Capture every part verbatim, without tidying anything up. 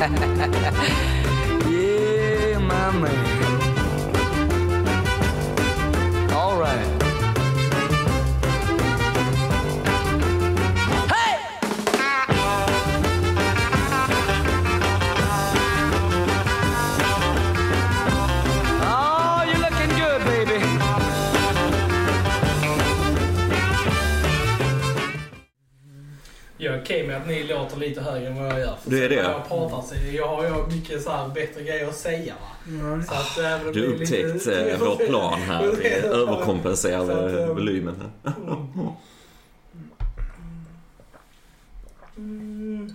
Yeah, my man. All right. Jag är okej med att ni låter lite högre än vad jag gör. För det är det. Jag pratar så jag har ju mycket så här bättre grejer att säga. Mm. Så att, äh, det du upptäckt lite... vår plan här. Överkompenserade att, volymen här. Mm. Mm.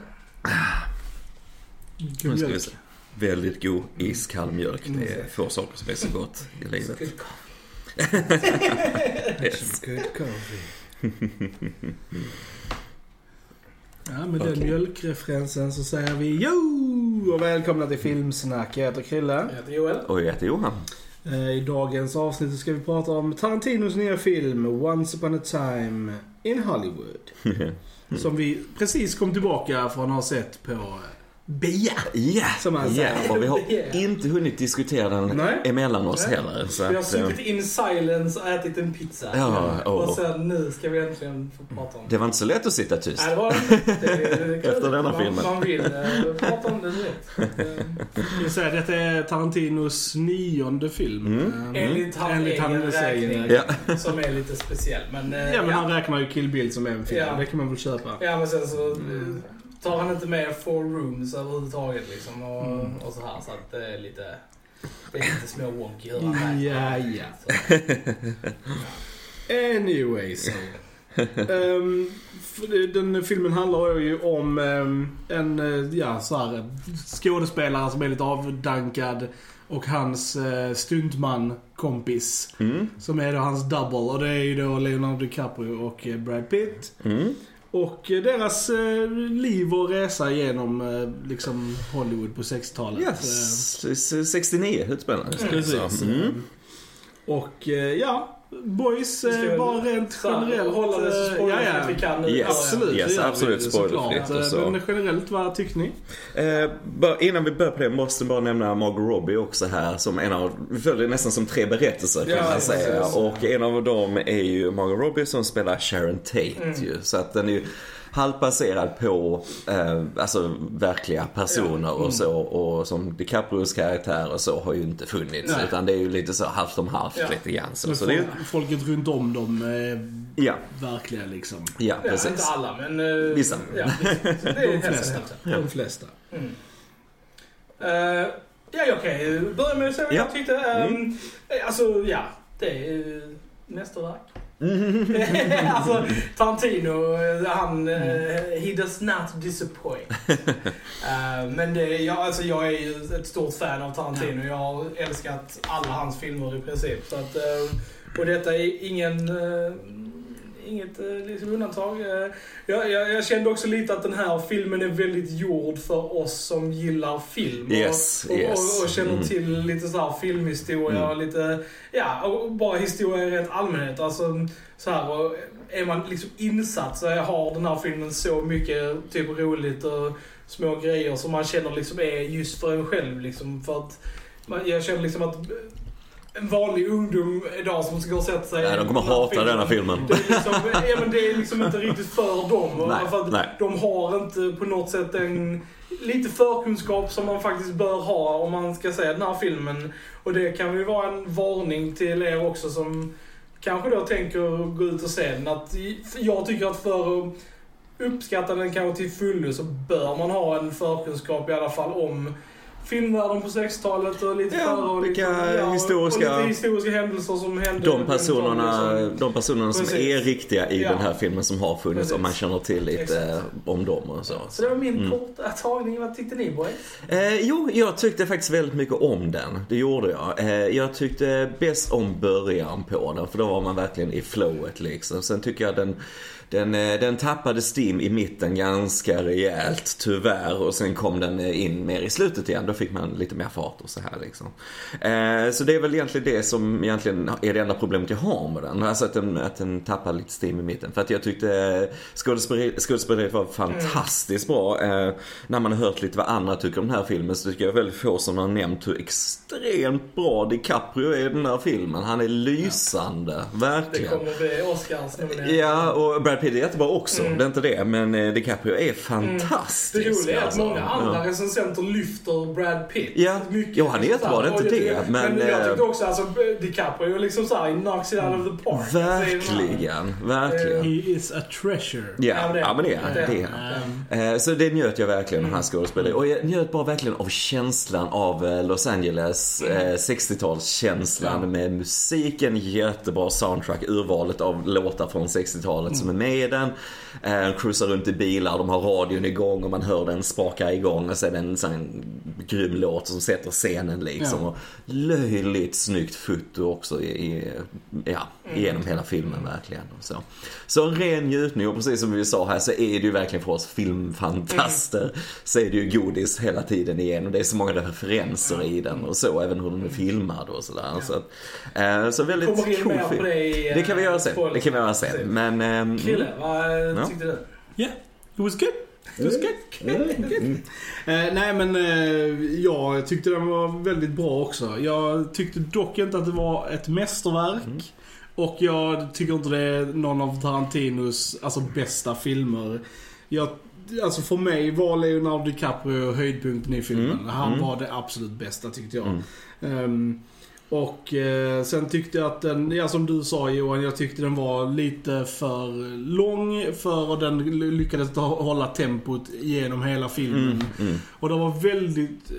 Nu ska vi se. Väldigt god iskall mjölk. Det är få saker som är så gott i livet. Good coffee. Yes. Good coffee. Ja, med okay. Den mjölkreferensen så säger vi jo och välkomna till Filmsnack. Jag heter Krille. Jag heter Joel. Och jag heter Johan. I dagens avsnitt ska vi prata om Tarantinos nya film Once Upon a Time in Hollywood. Mm. Som vi precis kom tillbaka från att ha sett på Bia. Yeah. Som man säger. Yeah. Och vi har inte hunnit diskutera den Nej. emellan oss Nej. heller. Så vi har suttit in silence och ätit en pizza. Ja, oh. Och sen nu ska vi äntligen få prata om det. Det var inte så lätt att sitta tyst. Nej, det var inte. Det, det efter denna man, filmen. Man vill prata om det direkt. Jag säger, detta är Tarantinos nionde film. Mm. Mm. Enligt han, enligt han egen räkning. Ja. Som är lite speciell. Men, ja, ja, men han räknar ju Kill Bill som en film. Ja. Det kan man väl köpa. Ja, men sen så... Mm. Tar han inte med Four Rooms överhuvudtaget liksom och, mm. och så här så att det är lite det är lite små wonky hur han ja, ja. Anyway så um, den filmen handlar ju om um, en ja, så här, skådespelare som är lite avdankad och hans uh, stuntman kompis mm. som är då hans double och det är ju då Leonardo DiCaprio och Brad Pitt. Mm. Och deras eh, liv och resa genom eh, liksom Hollywood på sextiotalet. Yes, sextionio, utspännande. Precis. Mm. Och eh, ja, boys, eh, bara rent generellt. Hålla det så spoilerfritt ja, ja. vi kan. Yes, absolut, yes, absolut spoilerfritt. Ja. Men generellt, vad tycker ni? Eh, bara, innan vi börjar på det måste jag bara nämna Margot Robbie också här. Som en av, vi följer nästan som tre berättelser kan ja, man säga. Yes, yes. Och en av dem är ju Margot Robbie som spelar Sharon Tate. Mm. Ju, så att den är ju halvbaserad på eh, alltså verkliga personer ja. mm. och så, och som DiCaprios karaktär och så har ju inte funnits. Nej. Utan det är ju lite så halvt om halvt ja. lite grann så, så folk, det folket runt om dem eh, ja. verkliga liksom. Ja, ja, precis. Inte alla men eh, vissa. Ja, det är de flesta. Ja. De flesta. Mm. Uh, ja, okej. Okay. Börja med att säga vad jag tyckte. Um, mm. Alltså ja, det är mästerverk. Alltså Tarantino han mm. he does not disappoint. uh, men det, jag, alltså, jag är ju ett stort fan av Tarantino. Jag har älskat alla hans filmer i princip så att, uh, och detta är ingen uh, inget uh, liksom undantag. uh, jag, jag, jag kände också lite att den här filmen är väldigt gjord för oss som gillar film. Yes, och, yes. och, och känner till mm. lite så här filmhistoria mm. och lite ja, och bara historia i rent allmänhet alltså, så här, och är man liksom insatt så har den här filmen så mycket typ roligt och små grejer som man känner liksom är just för en själv liksom, för att man, jag känner liksom att en vanlig ungdom idag som ska gå och sätta sig... Nej, de kommer hata filmen. denna filmen. Det är, liksom, ja, men det är liksom inte riktigt för dem. Nej, för nej. De har inte på något sätt en lite förkunskap som man faktiskt bör ha om man ska säga den här filmen. Och det kan ju vara en varning till er också som kanske då tänker gå ut och se den. Att jag tycker att för att uppskatta den kanske till fullo så bör man ha en förkunskap i alla fall om... filmvärlden på sextiotalet och lite ja, förra och lite, ja, historiska, och lite historiska händelser som hände. De personerna, de personerna som är riktiga i ja. den här filmen som har funnits. Precis. Och man känner till lite Exakt. om dem och så. Så det var min mm. korta tagning. Vad tyckte ni, boys? Eh, jo, jag tyckte faktiskt väldigt mycket om den. Det gjorde jag. Eh, jag tyckte bäst om början på den, för då var man verkligen i flowet liksom. Sen tycker jag den Den, den tappade steam i mitten ganska rejält tyvärr, och sen kom den in mer i slutet igen. Då fick man lite mer fart och så här liksom. Eh, så det är väl egentligen det som egentligen är det enda problemet jag har med den. Alltså att den, att den tappar lite stim i mitten. För att jag tyckte skådespeleriet var fantastiskt bra. Eh, när man har hört lite vad andra tycker om den här filmen, så tycker jag väldigt få som har nämnt hur extremt bra DiCaprio är i den här filmen. Han är lysande, ja. Verkligen. Det kommer bli Oscars nominering. Ja, och Brad Pitt är jättebra också. Mm. Det är inte det, men eh, DiCaprio är fantastisk. Mm. Det roliga är att många andra ja. recensenter lyfter Brad Pitt. Ja, mycket. Jo, han är jättebra, det är inte det. det. Men, men jag tyckte också, alltså, DiCaprio är liksom såhär, he knocks it out of the park. Verkligen, verkligen. He is a treasure. Ja, ja, men det, ja, men det, ja, det. Ja. Ja. Så det njöt jag verkligen av mm. hans skådespelare. Och jag njöt bara verkligen av känslan av Los Angeles, mm. sextiotalskänslan mm. med musiken, jättebra soundtrack, urvalet av låtar från sextiotalet mm. som är med i den. De cruisar runt i bilar, de har radion igång och man hör den spaka igång och så är det en sån grym låt som sätter scenen liksom. Ja. Och löjligt snyggt foto också i, i, ja, mm. genom hela filmen verkligen. Så. så en ren njutning, och precis som vi sa här så är det ju verkligen för oss filmfantaster mm. så är det ju godis hela tiden igenom. Det är så många referenser i den och så, även hur den är filmad och sådär. Ja. Så, att, äh, så väldigt cool film. Det, det kan vi göra sen. Det kan vi göra sen. Men, ähm, Kille, vad no? tyckte du? Ja, yeah, it was good. Mm. Mm. Mm. Eh, nej men eh, jag tyckte den var väldigt bra också. Jag tyckte dock inte att det var ett mästerverk. Mm. Och jag tycker inte det är någon av Tarantinos alltså bästa filmer. Jag, alltså för mig var Leonardo DiCaprio höjdpunkten i filmen. Mm. Han mm. var det absolut bästa tyckte jag. Mm. Um, och eh, sen tyckte jag att den, ja, som du sa Johan, jag tyckte den var lite för lång för, och den lyckades ta, hålla tempot genom hela filmen. Mm, mm. Och det var väldigt,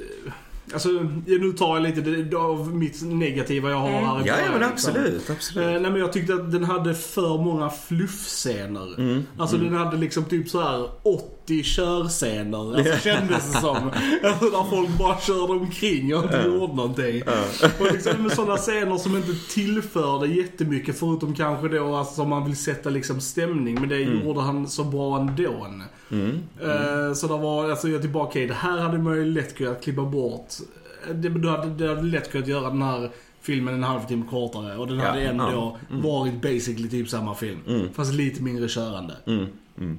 alltså nu tar jag lite det, av mitt negativa jag har mm. här. Ja, ja men absolut, absolut. Eh, nej men jag tyckte att den hade för många fluffscener. Mm, alltså mm. den hade liksom typ så här åtta i körscener, alltså kändes det som att folk bara körde omkring och inte gjorde någonting. Och liksom med sådana scener som inte tillförde jättemycket, förutom kanske då alltså, som man vill sätta liksom stämning, men det mm. gjorde han så bra ändå. Mm. Mm. Så det var, alltså jag tillbaka okej, det här hade man ju lätt kunnat klippa bort. Det, det, hade, det hade lätt kunnat göra den här filmen en halvtimme kortare, och den hade ja, ändå mm. varit basically typ samma film, mm. fast lite mindre körande. Mm. Mm.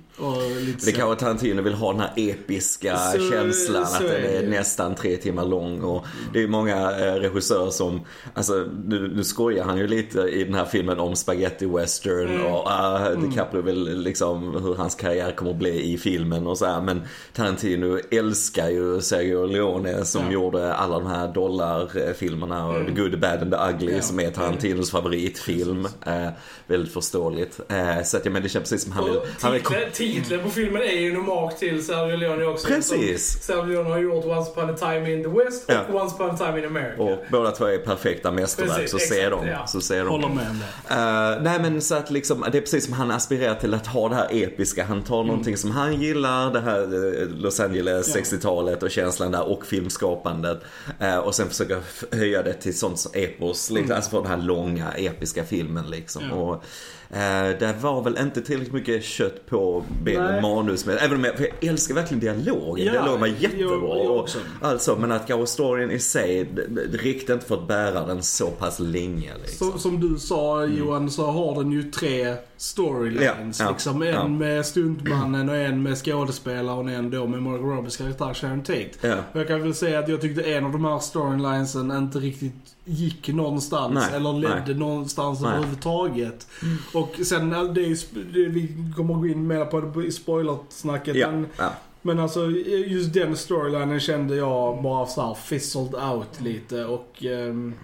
Det kan vara att Tarantino vill ha den här episka så, känslan så, att den är ja. nästan tre timmar lång. Och mm. det är många regissörer som, alltså, nu, nu skojar han ju lite i den här filmen om spaghetti western mm. och uh, mm. DiCaprio vill liksom hur hans karriär kommer att bli i filmen och så här. Men Tarantino älskar ju Sergio Leone som ja. gjorde alla de här dollarfilmerna mm. och The Good, Bad and the Ugly ja. som är Tarantinos mm. favoritfilm. uh, Väldigt förståeligt. uh, Så att jag menar, det känns precis som han vill, han vill titeln på filmen är ju nomak till Sergio Leone också. Precis. Sergio Leone har gjort Once Upon a Time in the West ja. och Once Upon a Time in America. Och båda två är perfekta mästerverk, så ser de ja. så ser de. Håller med om det. Uh, nej men så att liksom, det är precis som han aspirerar till att ha det här episka. Han tar mm. någonting som han gillar, det här Los Angeles ja. sextiotalet och känslan där och filmskapandet, uh, och sen försöka höja det till sånt som epos mm. liksom, alltså för den här långa episka filmen liksom. Ja. Och Uh, det var väl inte tillräckligt mycket kött på benen, manus med, även om jag, för jag älskar verkligen dialogen. Ja, dialogen var jättebra jag, jag alltså, men att gå storyn i sig riktigt inte fått bära den så pass länge liksom. Så, som du sa mm. Johan, så har den ju tre storylines ja, liksom. ja, en ja. med stuntmannen och en med skådespelaren och en då med Margot Robbie karaktär Sharon Tate. ja. Jag kan väl säga att jag tyckte en av de här storylinesen inte riktigt gick någonstans nej, eller ledde nej. någonstans nej. överhuvudtaget. mm. Och sen det är, vi kommer gå in mer på spoilersnacket ja, men, ja. men alltså just den storylinen kände jag bara så här fizzled out lite, och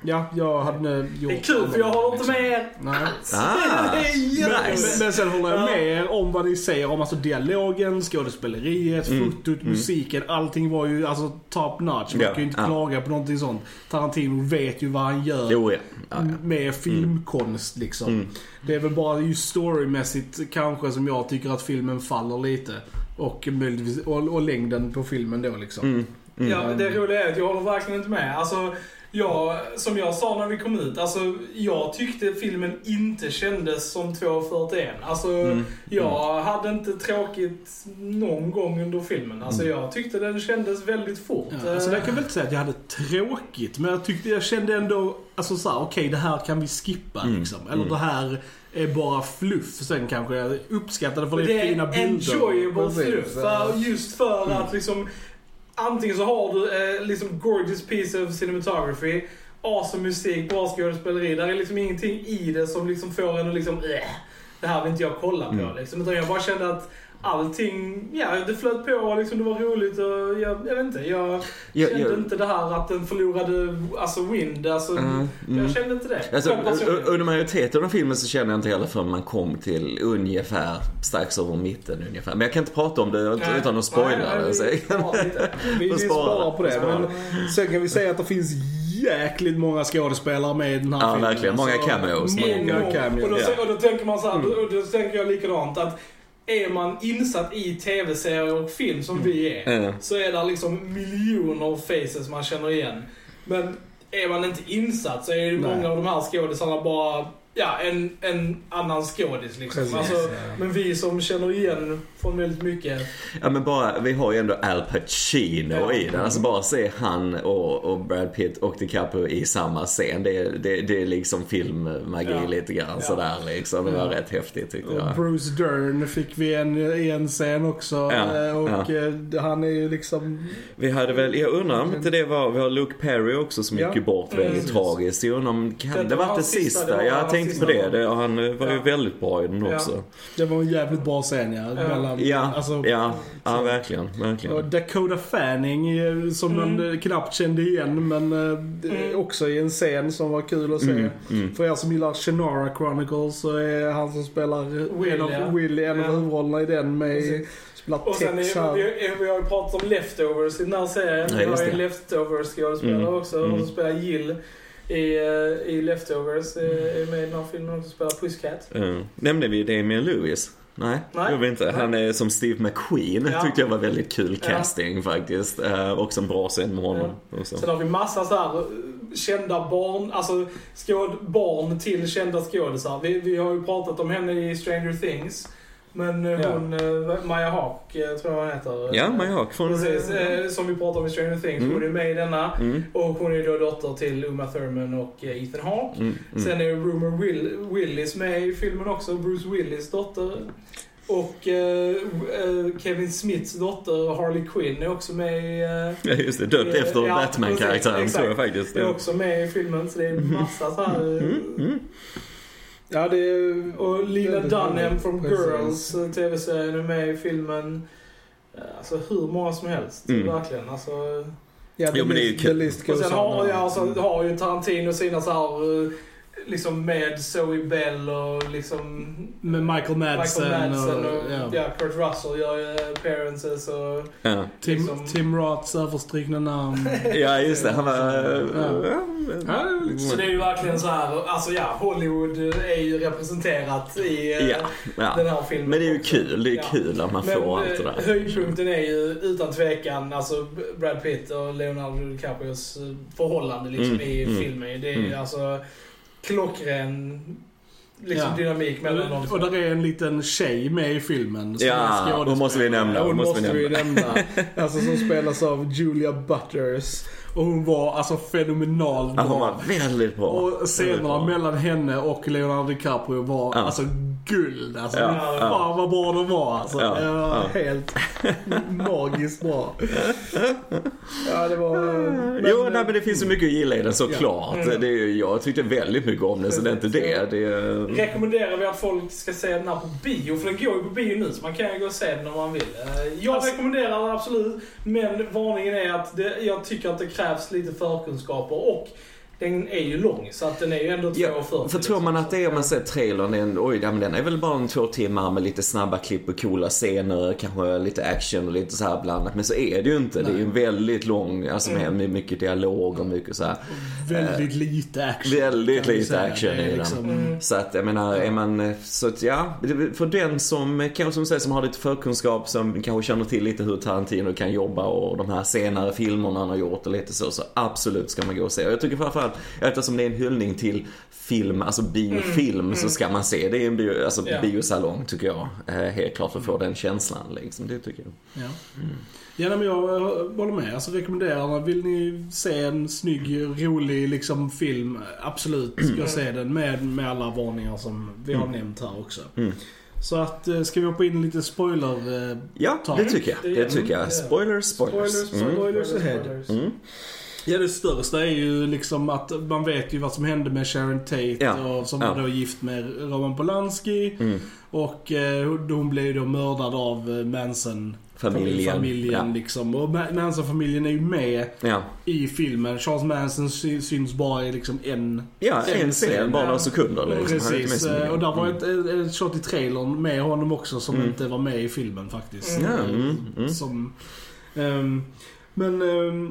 ja, jag hade gjort det är kul för jag håller inte med er alls. ah, nice. men, men sen håller jag med er om vad ni säger om alltså dialogen, skådespeleriet, mm, fotot, mm. musiken, allting var ju alltså top notch. Man ja, kan ju inte ja. klaga på någonting sånt. Tarantino vet ju vad han gör jo, ja. Ja, ja. med filmkonst mm. liksom. mm. Det är väl bara ju storymässigt kanske som jag tycker att filmen faller lite, och möjligtvis och, och längden på filmen då liksom. Mm. Mm. Ja, det roliga är att jag håller verkligen inte med. Alltså Ja, som jag sa när vi kom ut, alltså jag tyckte filmen inte kändes som två fyrtioen. Alltså mm. jag mm. hade inte tråkigt någon gång under filmen. Alltså mm. jag tyckte den kändes väldigt fort. Ja, alltså jag kan väl inte säga att jag hade tråkigt, men jag tyckte jag kände ändå alltså så här, okej, okay, det här kan vi skippa mm. liksom, eller mm. det här är bara fluff. Sen kanske jag uppskattade för det, det fina bilder. Enjoyable fluff, för, just för mm. att liksom antingen så har du eh, liksom gorgeous piece of cinematography, awesome musik, bra skådespeleri. Där är liksom ingenting i det som liksom får en att liksom äh, det här vill inte jag kolla på mm. liksom. Utan jag bara kände att allting, ja, det flöt på liksom, det var roligt och jag, jag vet inte, jag ja, kände ja. inte det här att den förlorade alltså wind, alltså uh, mm. jag kände inte det. Alltså, under majoriteten av den filmen så kände jag inte heller förrän man kom till ungefär strax över mitten ungefär. Men jag kan inte prata om det nej. utan att spoila det. Vi, vi, vi sparar på det, men sen kan vi säga att det finns jäkligt många skådespelare med i den här ja, filmen. Ja, verkligen, många cameos. Många, många cameos. Och då, och då tänker man så här, mm. då, då tänker jag likadant att är man insatt i tv-serier och film som mm. vi är mm. så är det liksom miljoner faces man känner igen. Men är man inte insatt så är det många Nej. av de här skådisarna bara ja, en, en annan skådis liksom. Precis, alltså, ja. Men vi som känner igen från väldigt mycket. Ja, men bara, vi har ju ändå Al Pacino ja. i den. Alltså bara se han och, och Brad Pitt och DiCaprio i samma scen. Det, det, det är liksom filmmagi ja. lite grann ja. sådär liksom. Det var ja. rätt häftigt tyckte jag. Och Bruce Dern fick vi en, en scen också. Ja. Och ja. han är ju liksom... Vi hade väl, jag undrar om inte det var, vi har Luke Perry också som ja. gick bort väldigt mm. tragiskt. Jag undrar om, kan det, det var det sista? Det var, jag tänkte på det, det han var ju ja. väldigt bra i den också. Ja. Det var en jävligt bra scen ja, ja. Mellan, ja. Alltså, ja. ja verkligen, verkligen. Dakota Fanning som mm. man knappt kände igen, men mm. också i en scen som var kul att se. Mm. Mm. För er som gillar Shannara Chronicles så är han som spelar Will, en av, ja. Willy, en ja. av huvudrollerna i den med mm. och sen är, vi, vi har ju pratat om Leftovers i den här serien. Vi har ju Leftovers skådespelare mm. också och mm. spelar Jill I, i Leftovers är med i den här filmen och spelar Pussycat. Mm. Nämnde vi Damian Lewis? Nej, Nej. jag vet inte. Han är som Steve McQueen. Ja. Tyckte jag var väldigt kul casting ja. faktiskt. Också en bra scen med honom. Ja. Sen har vi massa så här kända barn, alltså skåd, barn till kända skådisar. Vi, vi har ju pratat om henne i Stranger Things. Men hon, ja. Maya Hawke tror jag heter. Ja, Maya Hawke. Från... Precis, som vi pratade om i Stranger Things. Mm. Hon är med i denna. Mm. Och hon är då dotter till Uma Thurman och Ethan Hawke. Mm. Mm. Sen är Rumor Will- Willis med i filmen också. Bruce Willis dotter. Och eh, Kevin Smiths dotter Harley Quinn är också med i... Eh, ja, just det. Döpt efter ja, Batman-karaktären tror jag faktiskt. Det är också med i filmen, så det är massa så här... Mm. Mm. Ja, det är, och Lena Dunham från Girls tv-serien är med i filmen, alltså hur många som helst mm. verkligen alltså, ja, jo, men det är ju kul. Och sen har, ja, så har ju Tarantino sina så här liksom med Zoe Bell och liksom med Michael Madsen, Michael Madsen och, och, ja. och ja, Kurt Russell gör ju appearances och ja. Tim, liksom, Tim Roths överstrykna namn. Ja just det, han var ja. Ja. Så det är ju verkligen så här, alltså ja, Hollywood är ju representerat i ja. Ja. den här filmen. Men det är ju också kul, det är ja. kul att man men, får allt det där. Höjdpunkten är ju utan tvekan alltså Brad Pitt och Leonardo DiCaprios förhållande liksom mm. i mm. filmen. Det är ju mm. alltså klockren liksom ja. dynamik mellan dem. Och där är en liten tjej med i filmen. Ja, hon måste vi nämna. Hon måste, måste vi nämna. Alltså som spelas av Julia Butters. Och hon var alltså fenomenal ja, hon var väldigt bra. Och scenerna mellan henne och Leonardo DiCaprio var ja. alltså guld. Alltså ja. Ja. Fan vad bra de var alltså. ja. Det var ja. helt magiskt bra. Ja det var men, jo nej, men det finns så mycket att gilla i den såklart ja. mm. det är, jag tyckte väldigt mycket om den. Så det är inte det, det är... Rekommenderar vi att folk ska se den här på bio? För den går ju på bio nu så man kan ju gå och se den om man vill. Jag alltså, rekommenderar den absolut. Men varningen är att det, jag tycker att det krävs lite förkunskaper och den är ju lång, så att den är ju ändå två fyrtio. Ja, för liksom. Tror man att det är, om man ser trailern, en, oj, ja, men den är väl bara en två timmar med lite snabba klipp och coola scener, kanske lite action och lite så här blandat, men så är det ju inte. Nej. Det är ju en väldigt lång, alltså mm. med mycket dialog och mycket så här. Väldigt eh, lite action. Väldigt lite säga. Action i den. Liksom, mm. Så att jag menar, är man, så att ja, för den som kanske som säger, som har lite förkunskap, som kanske känner till lite hur Tarantino kan jobba och de här senare filmerna han har gjort och lite så, så absolut ska man gå och se. Jag tycker framförallt, eftersom det är en hyllning till film, alltså biofilm, mm. så ska man se. Det är en bio, alltså yeah. biosalong tycker jag, eh, helt klart, för att få den känslan liksom, det tycker jag. Ja. Mm. Ja, men jag håller med. Alltså rekommenderar, vill ni se en snygg, rolig liksom film, absolut ska mm. se den, med, med alla varningar som vi har mm. nämnt här också. Mm. Så att, ska vi hoppa in lite spoiler? Ja, det tycker jag. Det tycker jag. Spoilers, spoilers. Spoilers, spoilers ahead. Mm. Mm. Ja, det största är ju liksom att man vet ju vad som hände med Sharon Tate, ja. och som ja. var då gift med Roman Polanski, mm. och eh, hon blev ju då mördad av Manson familjen, familjen ja. liksom. Och Manson-familjen är ju med ja. i filmen. Charles Manson syns bara i liksom en ja, en scen, bara några sekunder liksom. Precis, och där var ett, mm. ett shot i trailern med honom också, som mm. inte var med i filmen faktiskt. mm. Mm. Mm. Som um, men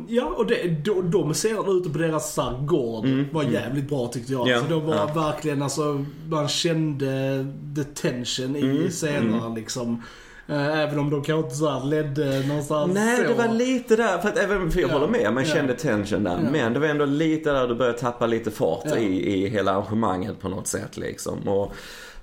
ja, och det, de, de ser ute på deras gård, mm. var jävligt bra tyckte jag. Yeah. Så de var yeah. verkligen, alltså man kände the tension mm. i scenerna mm. liksom. Även om de kanske inte så här ledde någonstans. Nej, så. Det var lite där, för att även för jag ja. håller med, man kände ja. tension där. Ja. Men det var ändå lite där du började tappa lite fart ja. i, i hela arrangemanget på något sätt liksom. Och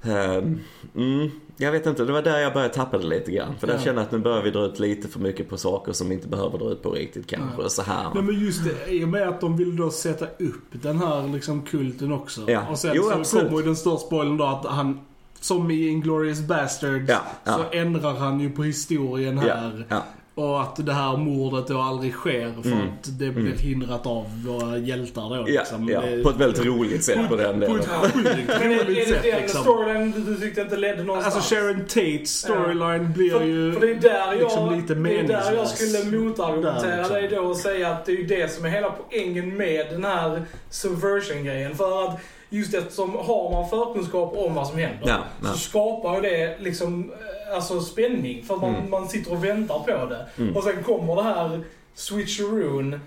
um, mm, jag vet inte, det var där jag började tappa det lite grann. För där ja. kände jag att nu börjar vi dra ut lite för mycket på saker som vi inte behöver dra ut på riktigt kanske. Ja. Så här. Nej, men just det, i och med att de vill då sätta upp den här liksom kulten också. Ja. Och sen jo, så kommer ju den stora spoilern då, att han, som i Inglourious Basterds, ja, ja. så ändrar han ju på historien här. Ja, ja. Och att det här mordet då aldrig sker, för mm. att det blir mm. hindrat av våra hjältar då liksom. Ja, ja. På ett väldigt roligt sätt på den delen. På ett roligt, roligt sätt liksom. Storyn du tyckte inte ledde någonstans. Alltså Sharon Tates storyline ja. blir för, ju för det är där jag, liksom lite meningslös. Det är där jag skulle motargumentera liksom. dig då och säga att det är ju det som är hela poängen med den här subversion-grejen. För att just eftersom har man förkunskap om vad som händer, ja, ja. så skapar ju det liksom, alltså spänning, för man, mm. man sitter och väntar på det. Mm. Och sen kommer det här switcheroon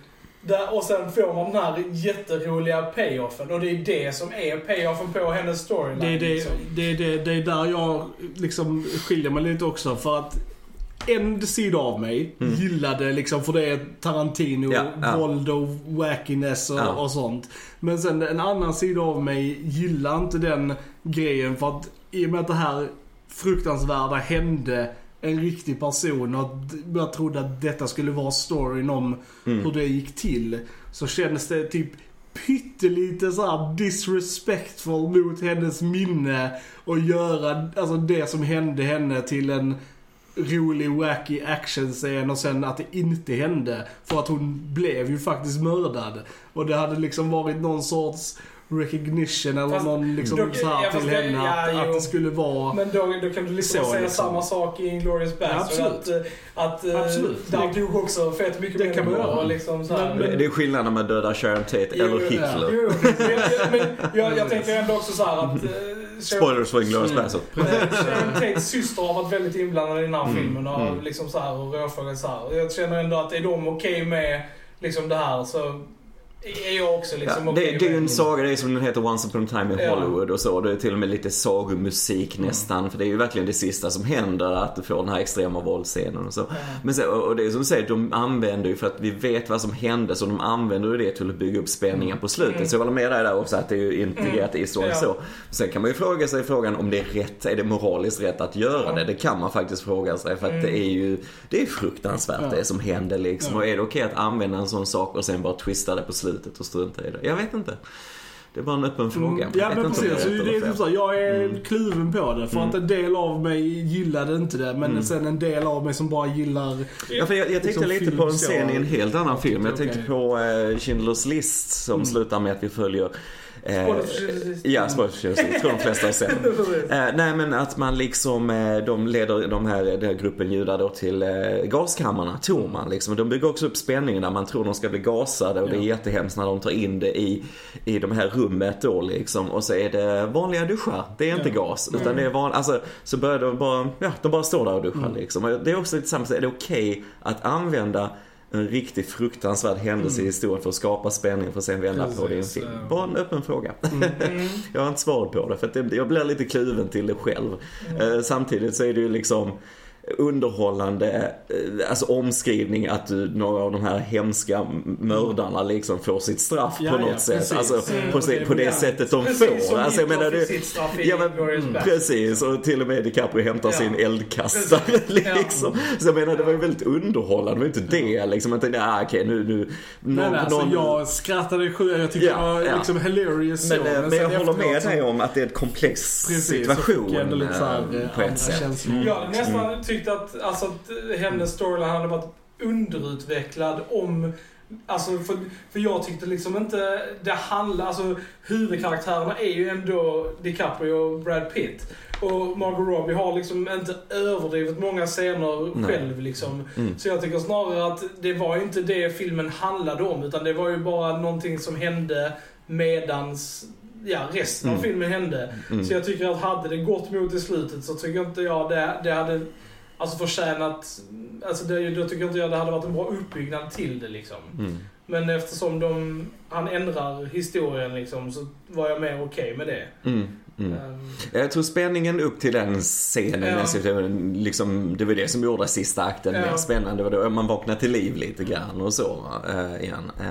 där, och sen får man den här jätteroliga payoffen, och det är det som är payoffen på hennes storyline. Det är, det, liksom. det, är det, det är där jag liksom skiljer mig lite också, för att en sida av mig mm. gillade liksom, för det är Tarantino, ja, ja. våld och wackiness och, ja. och sånt. Men sen en annan sida av mig gillar inte den grejen, för att i och med att det här fruktansvärda hände en riktig person, och jag trodde att detta skulle vara storyn om mm. hur det gick till, så kändes det typ pyttelite så här disrespectful mot hennes minne, och göra alltså det som hände henne till en rolig, wacky actionscen, och sen att det inte hände, för att hon blev ju faktiskt mördad, och det hade liksom varit någon sorts recognition eller fast, någon liksom då, så här, ja, till henne, ja, att, att det skulle vara. Men då, då kan du liksom så, säga liksom. samma sak i Inglourious Basterds, ja, att, att där dog också fett mycket det kan vara liksom så här. Men, det är skillnad när man dödar Sharon Tate jo, eller Hitler. Jo, men, men jag, jag tänker ändå också så här att spoilers för Inglourious Basterds. Sharon Tates syster har varit väldigt inblandad i den här mm, filmen och mm. liksom så här, och rödfrågan så här. Jag känner ändå att är de okej okay med liksom det här, så är jag också liksom ja, det, okay, det är ju en saga, det är som den heter Once Upon a Time in ja. Hollywood och så. Det är till och med lite sagomusik nästan, mm. för det är ju verkligen det sista som händer, att du får den här extrema våldscenen och så. Mm. Men så, och det är som du säger, de använder ju, för att vi vet vad som hände, så de använder ju det till att bygga upp spänningen på slutet. Mm. Så jag håller med dig där också, att det är ju integrerat mm. i så ja. så. Sen kan man ju fråga sig frågan om det är rätt, är det moraliskt rätt att göra mm. det? Det kan man faktiskt fråga sig, för att mm. det är ju det är fruktansvärt mm. det som händer liksom. Mm. Och är det okej okay att använda en sån sak och sen bara twista det på slutet? Och strunta i det. Jag vet inte. Det var en öppen fråga. Mm, ja, men precis. Det det är så, jag är mm. kluven på det, för mm. att en del av mig gillade inte det, men mm. sen en del av mig som bara gillar. Ja, för jag, jag tänkte lite på en scen i en helt annan film. Jag tänkte okay. på eh, Schindler's List, som mm. slutar med att vi följer Spoilerförtjusning. Ja, spoilerförtjusning. Tror de flesta har sett. eh, Nej, men att man liksom eh, de leder de här, den här gruppen judar då till eh, gaskammarna, tror man liksom. De bygger också upp spänningen där man tror de ska bli gasade. Och ja. Det är jättehemskt när de tar in det i, i de här rummet då liksom. Och så är det vanliga duschar. Det är inte ja. gas, utan mm. det är van, alltså, så börjar de bara, ja, de bara står där och duschar mm. liksom. Och det är också tillsammans, är det okej att använda en riktigt fruktansvärd händelse mm. i historien för att skapa spänning för att sen vända precis, på det i en film. Bara en öppen fråga. Mm. Jag har inte svarat på det för att det, jag blir lite kluven till det själv. Mm. Eh, samtidigt så är det ju liksom underhållande, alltså omskrivning att några av de här hemska mördarna liksom får sitt straff ja, på något ja, sätt, alltså mm, på, det, på det ja. sättet de precis, får alltså, jag menar, det, ja, men, precis, och till och med DiCaprio hämtar ja. sin eldkastare liksom. ja. Så jag menar, det var ju väldigt underhållande, det var ju inte det liksom, man tänkte, ah, okej, nu, nu någon, nej, nej, alltså, någon... jag skrattade sju, jag tyckte ja, det var ja. liksom hilarious, men, så, men, men jag, jag håller med dig om att det är en komplex precis, situation här, på ett sätt. Ja, nästan tyckte att, alltså, att hennes storyline hade varit underutvecklad om, alltså, för, för jag tyckte liksom inte det handlade, alltså huvudkaraktärerna är ju ändå DiCaprio och Brad Pitt, och Margot Robbie har liksom inte överdrivet många scener Nej. själv liksom. Mm. Så jag tycker snarare att det var ju inte det filmen handlade om, utan det var ju bara någonting som hände medans ja, resten mm. av filmen hände. Mm. Så jag tycker att hade det gått mot i slutet så tycker inte jag det, det hade alltså förtjänat, alltså det, då tycker inte jag det hade varit en bra uppbyggnad till det liksom. Mm. Men eftersom de, han ändrar historien liksom, så var jag mer okej okay med det. Mm. Mm. Jag tror spänningen upp till den scenen ja. liksom, det var det som gjorde sista akten ja. mer spännande, var då man vaknade till liv lite grann och så äh, igen. Äh.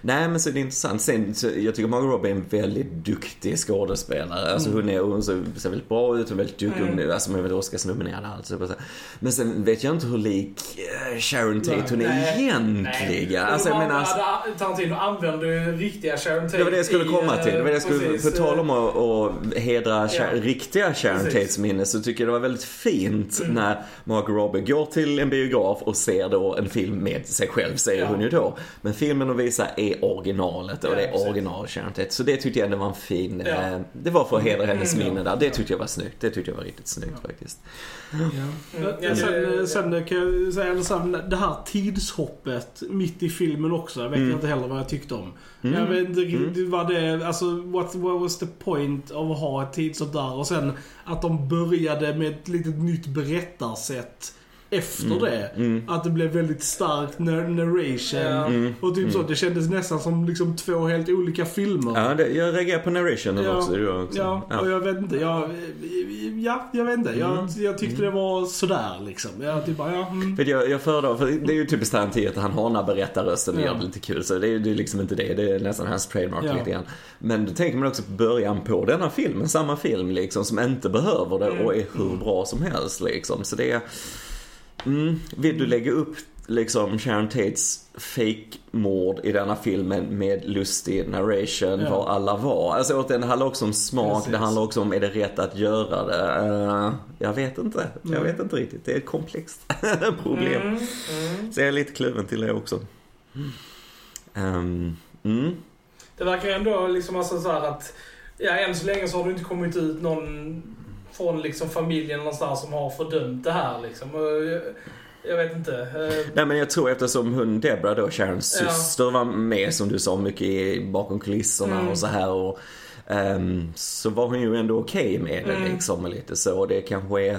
Nej, men så är det intressant. Sen, så, jag tycker Margot Robbie är en väldigt duktig skådespelare, alltså, hon, är, hon ser, ser väldigt bra ut, hon är väldigt duktig mm. hon, alltså, hon är väldigt Oscarsnominerad alltså. Men sen vet jag inte hur lik uh, Sharon Tate hon är nej, egentligen nej. Alltså, jag menar, Tarantino använder ju riktiga Sharon Tate. Det var det jag skulle komma till, det var det jag skulle på tal om att och hedra ja. riktiga Sharon Tates minne, så tycker jag det var väldigt fint mm. när Margot Robbie går till en biograf och ser då en film med sig själv, säger ja. hon ju då. Men filmen och visar är originalet och ja, det är original Sharon Tate. Så det tyckte jag det var en fin ja. eh, det var för att hedra hennes mm, minne ja. där. Det tyckte jag var snyggt. Det tyckte jag var riktigt snyggt ja. faktiskt. Ja. Mm. Ja, sen, sen kan jag säga sen, det här tidshoppet mitt i filmen också. Jag vet mm. inte heller vad jag tyckte om. Mm. Jag vet inte vad det, alltså what, what was the point av att ha ett tidshopp där, och sen att de började med ett litet nytt berättarsätt efter mm. det mm. att det blev väldigt starkt narration mm. och typ mm. så, det kändes nästan som liksom två helt olika filmer. Ja, det, jag reagerar på narrationen ja, också, du också. Ja, ja, och jag vet inte. Jag ja, jag vet inte. Mm. Jag, jag tyckte mm. det var så där liksom. Jag typ bara ja. Mm. För jag jag föredrar, för det är ju typiskt Tarantino att han har den här berättarrösten, det är lite kul, så det är ju liksom inte det, det är nästan hans trademark ja. lite grann. Men då tänker man också på början på denna filmen, samma film liksom, som inte behöver det mm. och är hur bra som helst liksom. Så det är Mm. vill du lägga upp liksom Sharon Tates fake-mord i denna filmen med lustig narration ja. vad alla var, alltså åt den handlar också om smak. Precis. Det handlar också om, är det rätt att göra det? Uh, jag vet inte jag mm. vet inte riktigt, det är ett komplext problem mm. Mm. så jag är lite kluven till det också. um, mm. Det verkar ändå liksom, alltså så här att ja, än så länge så har du inte kommit ut någon från liksom familjen någonstans som har fördömt det här liksom. Jag vet inte. Nej, men jag tror eftersom hon Deborah då, Sharons ja. syster, var med som du sa mycket i bakom kulisserna mm. och så här, och um, så var hon ju ändå okej okay med det mm. liksom, lite så, och det kanske är,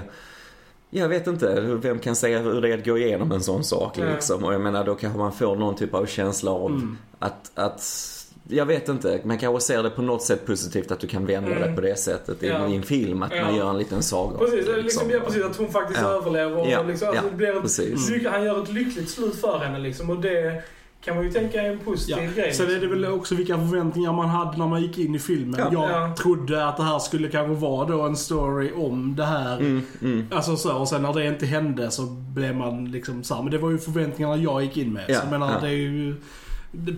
jag vet inte, vem kan säga hur det är att gå igenom en sån sak liksom. Och jag menar, då kanske man får någon typ av känsla av mm. att, att jag vet inte, man kanske ser det på något sätt positivt att du kan vända mm. det på det sättet i ja. en film, att ja. man gör en liten saga. Precis, liksom. Liksom, ja, precis, att hon faktiskt ja. överlever ja. och liksom, alltså, ja. det blir ett, mm. han gör ett lyckligt slut för henne liksom, och det kan man ju tänka är en positiv ja. grej. Sen är det väl också vilka förväntningar man hade när man gick in i filmen. Ja. Jag ja. trodde att det här skulle kanske vara då en story om det här. Mm, mm. Alltså så, och sen när det inte hände så blev man liksom så här, men det var ju förväntningarna jag gick in med. Ja. Så jag menar, ja. det är ju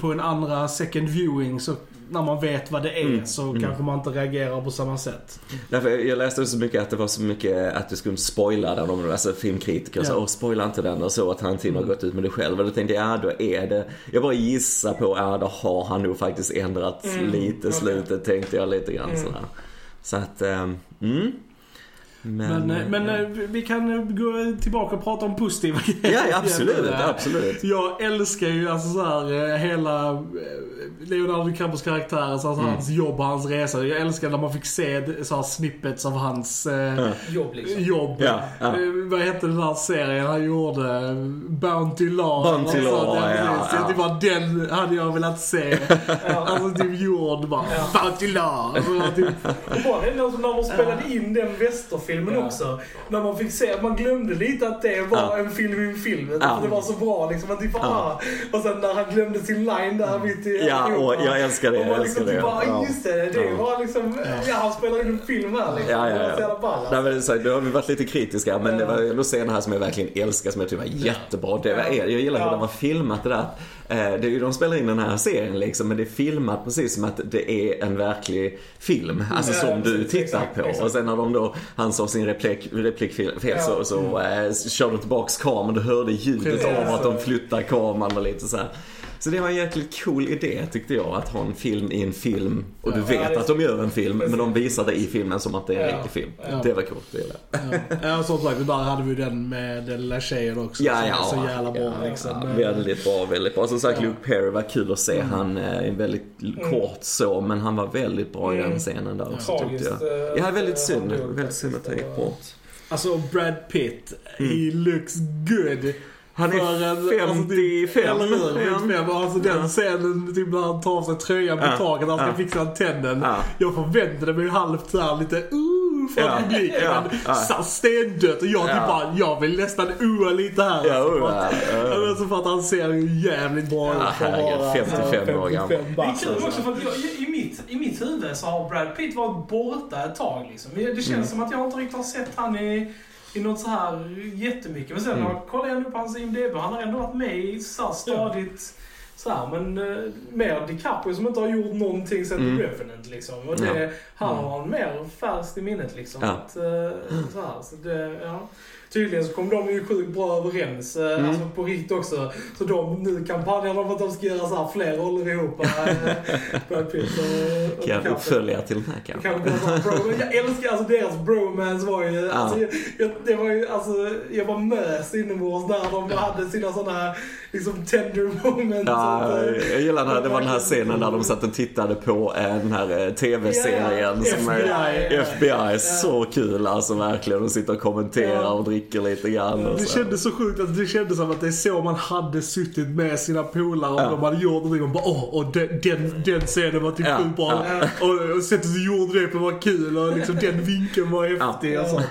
på en andra second viewing så när man vet vad det är mm. så mm. kanske man inte reagerar på samma sätt. Därför jag läste så mycket att det var så mycket att du skulle spoila där de läser filmkritiker och så, ja. och spoila inte den, och så att Tarantino mm. har gått ut med det själv, och då tänkte jag, ja då är det, jag bara gissar på, ja då har han nog faktiskt ändrat mm. lite okay. slutet, tänkte jag lite grann mm. sådär. Så att um, mm. Men, men, men ja. vi kan gå tillbaka och prata om positiva grejer. Ja, absolut, absolut. Jag älskar ju alltså så här, hela Leonardo DiCaprios karaktär, alltså mm. hans jobb och hans resa. Jag älskar när man fick se så här snippets av hans eh, mm. jobb, liksom. jobb. Ja, ja. Vad hette den här serien han gjorde? Bounty Law. Bounty Law, ja, ja. Det var den hade jag velat se. Alltså typ gjord bara ja. Bounty Law. Alltså, typ... Och bara det låter som när man spelade ja. in den västerfilmen filmen ja. också, när man fick se, man glömde lite att det var ja. en film i en film, ja. det var så bra liksom, att typ, ja. och sen när han glömde sin line där mitt i, ja, och jag älskar det, och man liksom typ bara, ja. just det, det ja. var liksom, ja, han spelade in en film här liksom, ja, ja, ja. det var så jävla ball, alltså. Nu har vi varit lite kritiska, men ja. det var ändå scener här som jag verkligen älskar, som jag tycker var jättebra, det var, jag gillar ja. hur de har filmat det där. Det är ju, de spelar in den här serien liksom, men det är filmat precis som att det är en verklig film, alltså ja, som du tittar exakt, på exakt. Och sen när de då, han sa sin replik, replikfel fel, ja. så, så mm. äh, körde tillbaks kameran, du hörde ljudet av ja, att de flyttar kameran och lite så här. Så det var en jäkligt cool idé, tyckte jag, att ha en film i en film, och du ja, vet ja, att de gör en film, men de visar det i filmen som att det är en ja, riktig film. Ja. Det var coolt, det gillade. Ja, som sagt, där hade vi den med den lilla tjejen också, ja, ja, som var så jävla bra. Ja, liksom. ja, väldigt bra, väldigt bra. Som sagt, ja. Luke Perry var kul att se, mm. han är väldigt mm. kort så, men han var väldigt bra mm. i den scenen där också, ja, tyckte jag. Jag äh, hade väldigt synd, väldigt synd att tänka bort. Alltså, Brad Pitt, mm. he looks good. Han är femtiofem. Alltså den scenen typ när han tar sig tröjan på ja, taket när han ska ja, fixa antennen. Ja. Jag förväntade mig halvt så här lite uh, från ja, publiken. Ja, ja. Så stendött. Och jag typ ja. bara, jag vill nästan ua lite här. Ja, alltså, ua, att, uh. alltså, för att han ser ju jävligt bra ut. Ja, herregud, femtiofem år gammal. Det är kul också för att jag, i, mitt, i mitt huvud så har Brad Pitt varit borta ett tag. Liksom. Det känns mm. som att jag inte riktigt har sett han i... i något så här jättemycket. Men sen mm. jag kollar jag ändå på hans I M D B. Han har ändå varit med i så här stadigt ja. så här, men eh, mer DiCaprio som inte har gjort någonting sen mm. Revenant liksom. Och det, ja. han har mm. han mer färskt i minnet liksom. Ja. Att, eh, så här, så det, ja. Tydligen så kom de ju sjukt bra överens eh, mm. alltså på rikt också. Så de nu kampanjen om att de ska göra så här fler roller ihop. Brad Pitt och, och kan jag följa till den här kampen? Jag älskar alltså deras bromance var ju, ja. alltså, jag, det var ju alltså, jag var mös inomhårs där de hade sina sådana här liksom tender moments. Ja, att, jag gillar den här, det var den här scenen där de satt och tittade på eh, den här tv-serien yeah, som F B I, är yeah. F B I, yeah. så kul alltså verkligen, de sitter och kommenterar yeah. och lite grann och det så. Kändes så sjukt att det kändes som att det är så man hade suttit med sina polare och ja. de hade gjort någonting och bara åh, och den, den, den scenen var typ ja. sjukt bra ja. och, och sättet du gjorde det på var kul och liksom den vinkeln var häftig ja. och sånt.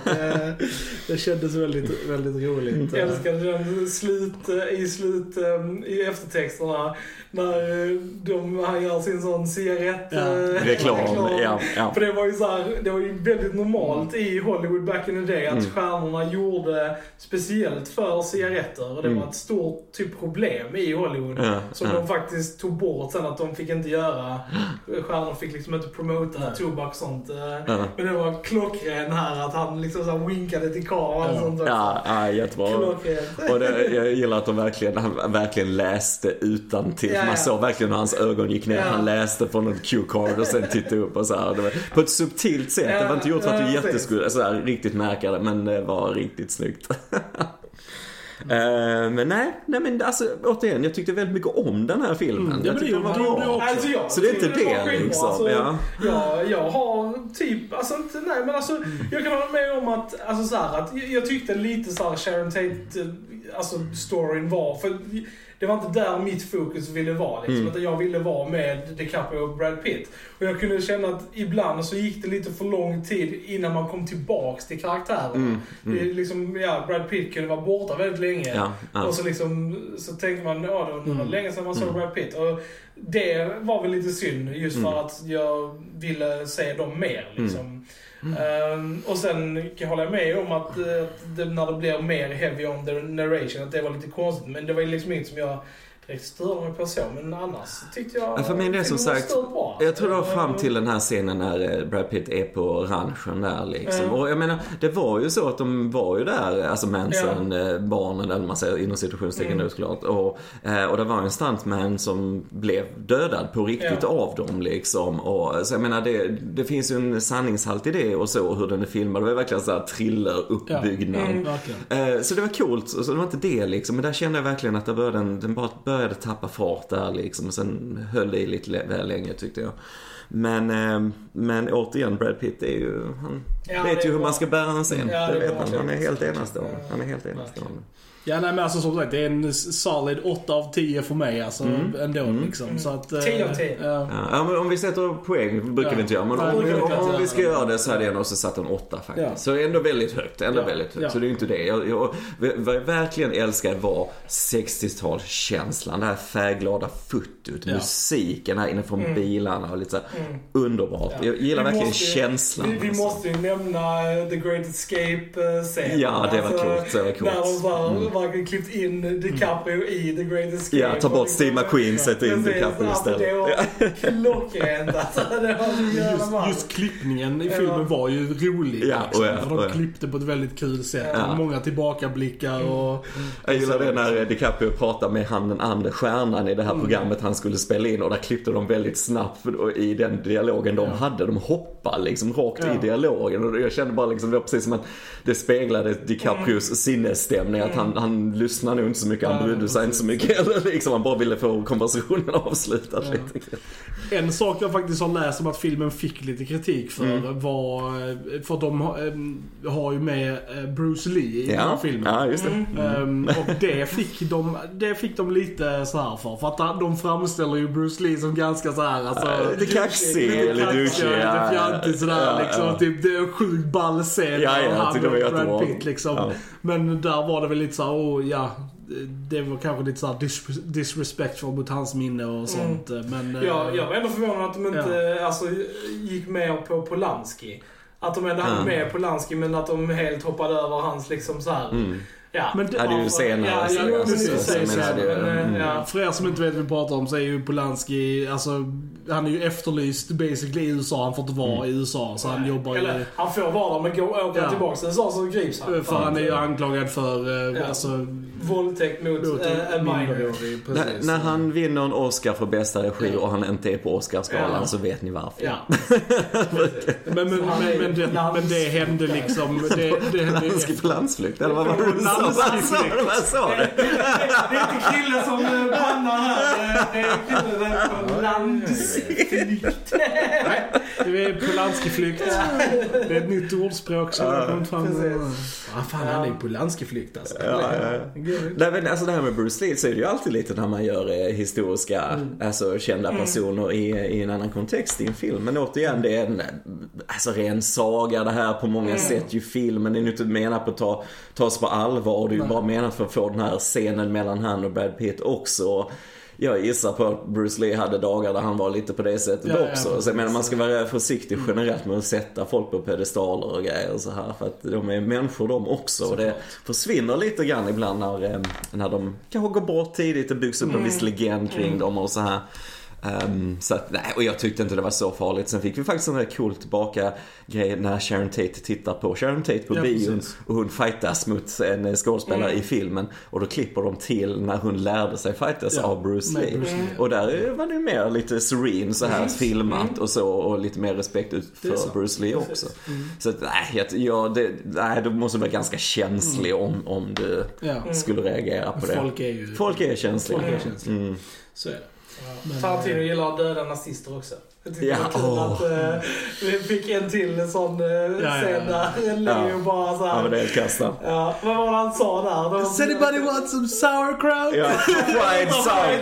Det kändes väldigt, väldigt roligt. Jag älskade den slut, i slut i eftertexterna när de, han gör sin sån cigarett ja. reklam, reklam. Ja. Ja. För det var ju så här, det var ju väldigt normalt i Hollywood back in the day att mm. stjärnorna gjorde speciellt för cigaretter, och det mm. var ett stort typ problem i Hollywood ja, som ja. de faktiskt tog bort sen, att de fick inte göra, stjärnor fick liksom inte promota ja. tobak och sånt ja. men det var klockren här att han liksom så winkade till kameran ja. och sånt ja, ja, jättebra. Och det, jag gillar att de verkligen, han verkligen läste utan till, ja, ja. man såg verkligen hur hans ögon gick ner, ja. han läste på något cue card och sen tittade upp och så här. Det var, på ett subtilt sätt, ja, det var inte gjort för att du ja, jätteskull så här, riktigt märka det, men det var riktigt snyggt. Mm. uh, men nej, nej men alltså, återigen, jag tyckte väldigt mycket om den här filmen. Mm, jag tyckte den var bra. Alltså, jag, så det är inte det, det liksom. Alltså, ja. Ja, jag har typ, alltså inte, nej men alltså, jag kan hålla med om att, alltså så här, att jag tyckte lite så här Sharon Tate, alltså storyn var, för det var inte där mitt fokus ville vara liksom, mm. att jag ville vara med DiCaprio och Brad Pitt, och jag kunde känna att ibland så gick det lite för lång tid innan man kom tillbaks till karaktären. Mm. Mm. Det, liksom, ja, Brad Pitt kunde vara borta väldigt länge ja, ja. och så liksom så tänker man, ja det var mm. länge sedan man såg mm. Brad Pitt, och det var väl lite synd just för mm. att jag ville se dem mer liksom. Mm. Mm. Um, och sen kan jag hålla med om att uh, det, när det blir mer heavy on the narration, att det var lite konstigt, men det var liksom inte som jag Det stör mig på så, men annars tyckte jag... Ja, för mig det är som sagt, jag tror det var fram till den här scenen när Brad Pitt är på ranchen där liksom. Mm. Och jag menar, det var ju så att de var ju där, alltså Manson, ja. barnen eller man säger, inom situationstecken mm. nu såklart. Och, och det var en stuntman som blev dödad på riktigt ja. av dem liksom. Och, så jag menar, det, det finns ju en sanningshalt i det och så, hur den är filmad. Det var verkligen så här thriller-uppbyggnad. Ja. Mm, så det var coolt, så det var inte det liksom. Men där kände jag verkligen att det började, den bara började jag hade tappat fart där liksom, och sen höll det i lite väl länge tyckte jag. Men, eh, men återigen, Brad Pitt är ju, han ja, vet ju hur bra. man ska bära en scen. Ja, det vet han. Han är helt enastående. Han är helt enastående. Ja, nej, men alltså som sagt, det är en solid åtta av tio för mig alltså, mm. ändå mm. liksom. Så att, eh, tio av tio äh, ja, men om vi sätter poäng brukar ja. vi inte göra, men om, om, vi, om vi ska göra det så hade jag nog satt en åtta faktiskt. Ja. Så det är ändå väldigt högt, ändå ja. väldigt högt. Ja. Så det är ju inte det. Jag, jag, vad jag verkligen älskar var sextiotalskänslan, det här färgglada fotot, ja. musiken här inne från mm. bilarna och lite så här, mm. underbart. Ja. Jag gillar vi verkligen måste, känslan. Vi, vi alltså. måste ju nämna The Great Escape-scenen. Ja, det var alltså, coolt, det var coolt. Man klippt in DiCaprio mm. i The Great Escape. Ja, ta bort Steve McQueen, sätta in precis, DiCaprio istället. Det var klockrent alltså. Det var just, just klippningen i filmen var ju rolig. Ja, liksom. ja, de ja. klippte på ett väldigt kul sätt. Ja. Många tillbakablickar. Och, mm. Jag gillar det när DiCaprio pratar med han, den andra stjärnan i det här mm. programmet han skulle spela in. Och där klippte de väldigt snabbt i den dialogen de ja. hade. De hoppade liksom rakt ja. i dialogen. Och jag kände bara liksom, det var precis som att det speglade DiCaprios mm. sinnesstämning. Att han han lyssnar nog inte så mycket, han brydde sig inte så mycket eller liksom, han bara ville få konversationen avslutad ja. lite. En sak jag faktiskt har läst om att filmen fick lite kritik för mm. var, för att de har, har ju med Bruce Lee i ja. den här filmen. Ja, just det. Mm. Och det fick de det fick de lite så här för, för att de framställer ju Bruce Lee som ganska så här alltså det kaxig eller douchey eller fjantig så där liksom, typ det är sjukt ball scen ja, ja, han och Brad Pitt liksom. Ja. Men där var det väl lite så här, oh, ja, det var kanske lite så här dis- disrespectful mot hans minne och sånt. Mm. Men, ja, jag var ändå förvånad att de inte ja. alltså, gick med på Polanski. Att de ändå hade med Polanski, men att de helt hoppade över hans liksom så här... Mm. Ja, men det är ju senare. För er som inte vet vad vi pratar om så är ju Polanski, alltså, han är ju efterlyst basically i U S A. Han får inte vara mm. i U S A så han, jobbar Eller, i, han får vara där men går åker ja. tillbaka till U S A så grips han. För han är ju anklagad för ja. alltså, våldtäkt mot, mot äh, en minor. När, när han vinner en Oscar för bästa regi ja. och han inte är på Oscarsgalan ja. så vet ni varför. Ja. men, men, men, men, det, men det hände liksom. Polanski på landsflykt eller vad var det? Så, så, så. Det, det, det är inte killen som bannar här. Det är killen på landsflykt. Det är på landskiflykt. Det är ett nytt ordspråk som har kommit fram. Vad fan, han är på landskiflykt alltså. Ja, ja. Nej, men, alltså, det här med Bruce Lee så är det ju alltid lite när man gör historiska mm. alltså, kända personer i, i en annan kontext i en film. Men återigen, det är en alltså, ren saga det här på många mm. sätt ju filmen. Det är inte menat på att ta, tas på allvar. Och det är ju bara menat för att få den här scenen mellan han och Brad Pitt också. Jag gissar på att Bruce Lee hade dagar där han var lite på det sättet ja, också. Ja, så jag menar, man ska vara försiktig generellt med att sätta folk på pedestaler och grejer och så här. För att de är människor de också. Så och det försvinner lite grann ibland när, när de kanske går bort tidigt och byggs upp mm. en viss legend kring mm. dem och så här. Um, så att, nej, och jag tyckte inte det var så farligt. Sen fick vi faktiskt en där cool tillbaka grej när Sharon Tate tittar på Sharon Tate på ja, bion precis. Och hon fightas mot en skådespelare mm. i filmen. Och då klipper de till när hon lärde sig fightas ja, av Bruce Lee. Bruce Lee. Mm. Och där var det mer lite serene så här mm. filmat och så. Och lite mer respekt för Bruce Lee också. Mm. Så att nej, ja, det, nej, då måste vara ganska känslig mm. om, om du ja. skulle reagera på det. Folk är ju Folk är känsliga. Folk är känsliga. Mm. Så är det. Ja. Tarantino gillar att döda nazister också. Jag tyckte ja, det var kul oh. att uh, vi fick en till sån uh, ja, scen där ja, ja. ja. bara så här. Ja, men det är helt kasta. Ja, vad var det han sa där? Does anybody want some sauerkraut? Ja, fried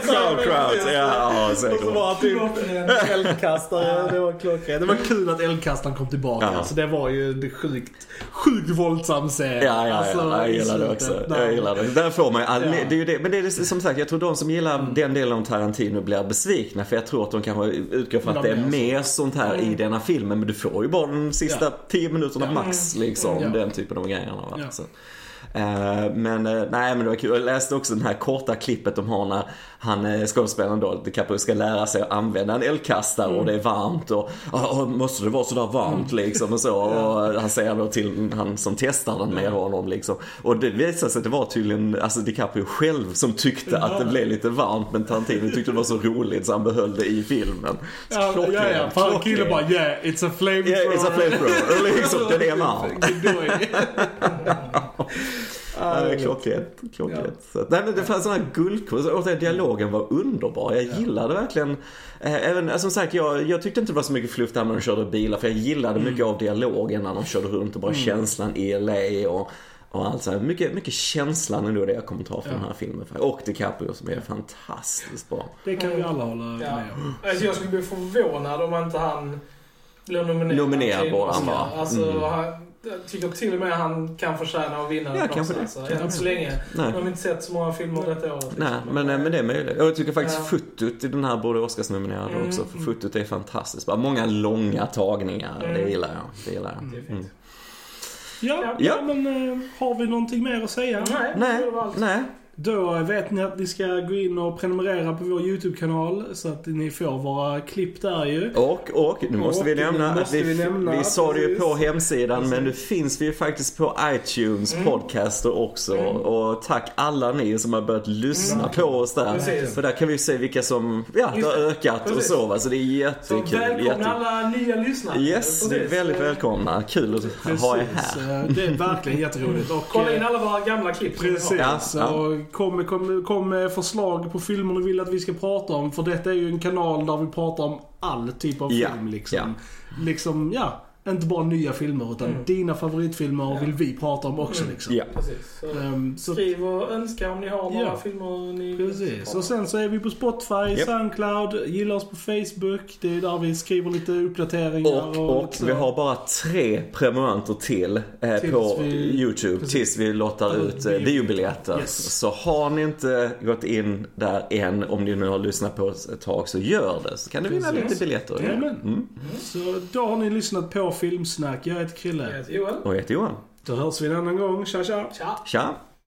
sauerkraut. Ja, säkert. Det var typ en eldkastare. Det var klockrent. Det var kul att eldkastaren kom tillbaka. Ja. Alltså, det var ju en sjukt, sjukt våldsam scen. Ja, ja, alltså, ja, jag gillar det också. Där. Jag gillar det. Där får man all... ja. det är ju det. Men det är som sagt, jag tror de som gillar mm. den delen av Tarantino blir besvikna. För jag tror att de kanske utgår från att det är mer sånt här mm. i denna filmen, men du får ju bara de sista ja. tio minuterna ja. max liksom, ja. den typen av grejerna va? Ja. Så, Uh, men uh, nej, men det var kul. Jag läste också den här korta klippet de har när han eh, skådespelaren då DiCaprio ska lära sig att använda en elkastare, mm. och det är varmt och, och, och måste det vara så där varmt liksom och så, och han säger då till han som testar den med honom liksom, och det visade sig att det var tydligen alltså DiCaprio själv som tyckte att det blev lite varmt, men Tarantino tyckte det var så roligt så han behöll det i filmen. Ja, ja, ja. Han killar bara yeah, it's a flamethrower. Yeah, it's a flamethrower. liksom, det är man. Uh, klockrent, klockrent. Ja. Nej, men det fanns sådana här guldkurs. Och den dialogen var underbar. Jag gillade verkligen eh, även, som sagt, jag, jag tyckte inte det var så mycket fluff där när de körde bilar, för jag gillade mm. mycket av dialogen när de körde runt och bara mm. känslan i L A och, och allt så här. Mycket, mycket känslan ändå, det jag kommer ta från ja. den här filmen. Och DiCaprio som är fantastiskt bra. Det kan vi alla hålla med om. Ja. Alltså, jag skulle bli förvånad om inte han blev nominerad, nominerad bara, han bara. Mm. Alltså han, jag tycker till och med att han kan förtjäna att vinna. Ja, kanske det. Jag har inte så länge. Nej. Jag har inte sett så många filmer detta året. Liksom. Nej, men, men det är möjligt. Och jag tycker faktiskt ja. fotot i den här borde Oscarsnominerade mm. också. För fotot är fantastiskt. Bara många långa tagningar. Mm. Det gillar jag. Det gillar jag. Mm. Mm. Ja, ja, men äh, har vi någonting mer att säga? Nej, nej, nej. Då vet ni att ni ska gå in och prenumerera på vår YouTube-kanal så att ni får våra klipp där ju. Och, och nu måste och, vi nämna att vi, vi, vi sa det ju på hemsidan, precis. Men nu finns vi ju faktiskt på iTunes mm. podcaster också mm. och tack alla ni som har börjat lyssna mm. på oss där. Precis. För där kan vi ju se vilka som ja, har ökat precis. och så, va? Så det är jättekul. Så välkomna jättekul. alla nya lyssnare. Yes, det är väldigt välkomna. Kul att precis. ha er här. Det är verkligen jätteroligt. Och kolla in alla våra gamla klipp. Precis, ja, ja. Kom, kom, kom med förslag på filmer du vill att vi ska prata om. För detta är ju en kanal där vi pratar om all typ av yeah. film liksom. Yeah. liksom ja, inte bara nya filmer utan mm. dina favoritfilmer yeah. vill vi prata om också mm. liksom. yeah. Precis. Så, um, så, skriv och önska om ni har några yeah. filmer ni precis. Och sen så är vi på Spotify, yep. Soundcloud, gilla oss på Facebook. Det är där vi skriver lite uppdateringar. Och, och, och vi har bara tre prenumeranter till eh, på vi, YouTube precis. tills vi låter ut eh, biobiljetter. yes. Så har ni inte gått in där än, om ni nu har lyssnat på ett tag, så gör det. Så kan ni vinna lite biljetter. mm. Mm. Mm. Så då har ni lyssnat på Filmsnack. Jag heter Krille. Jag heter Johan. Och jag heter Johan. Då hörs vi en annan gång. Tja, tja. Tja. Tja.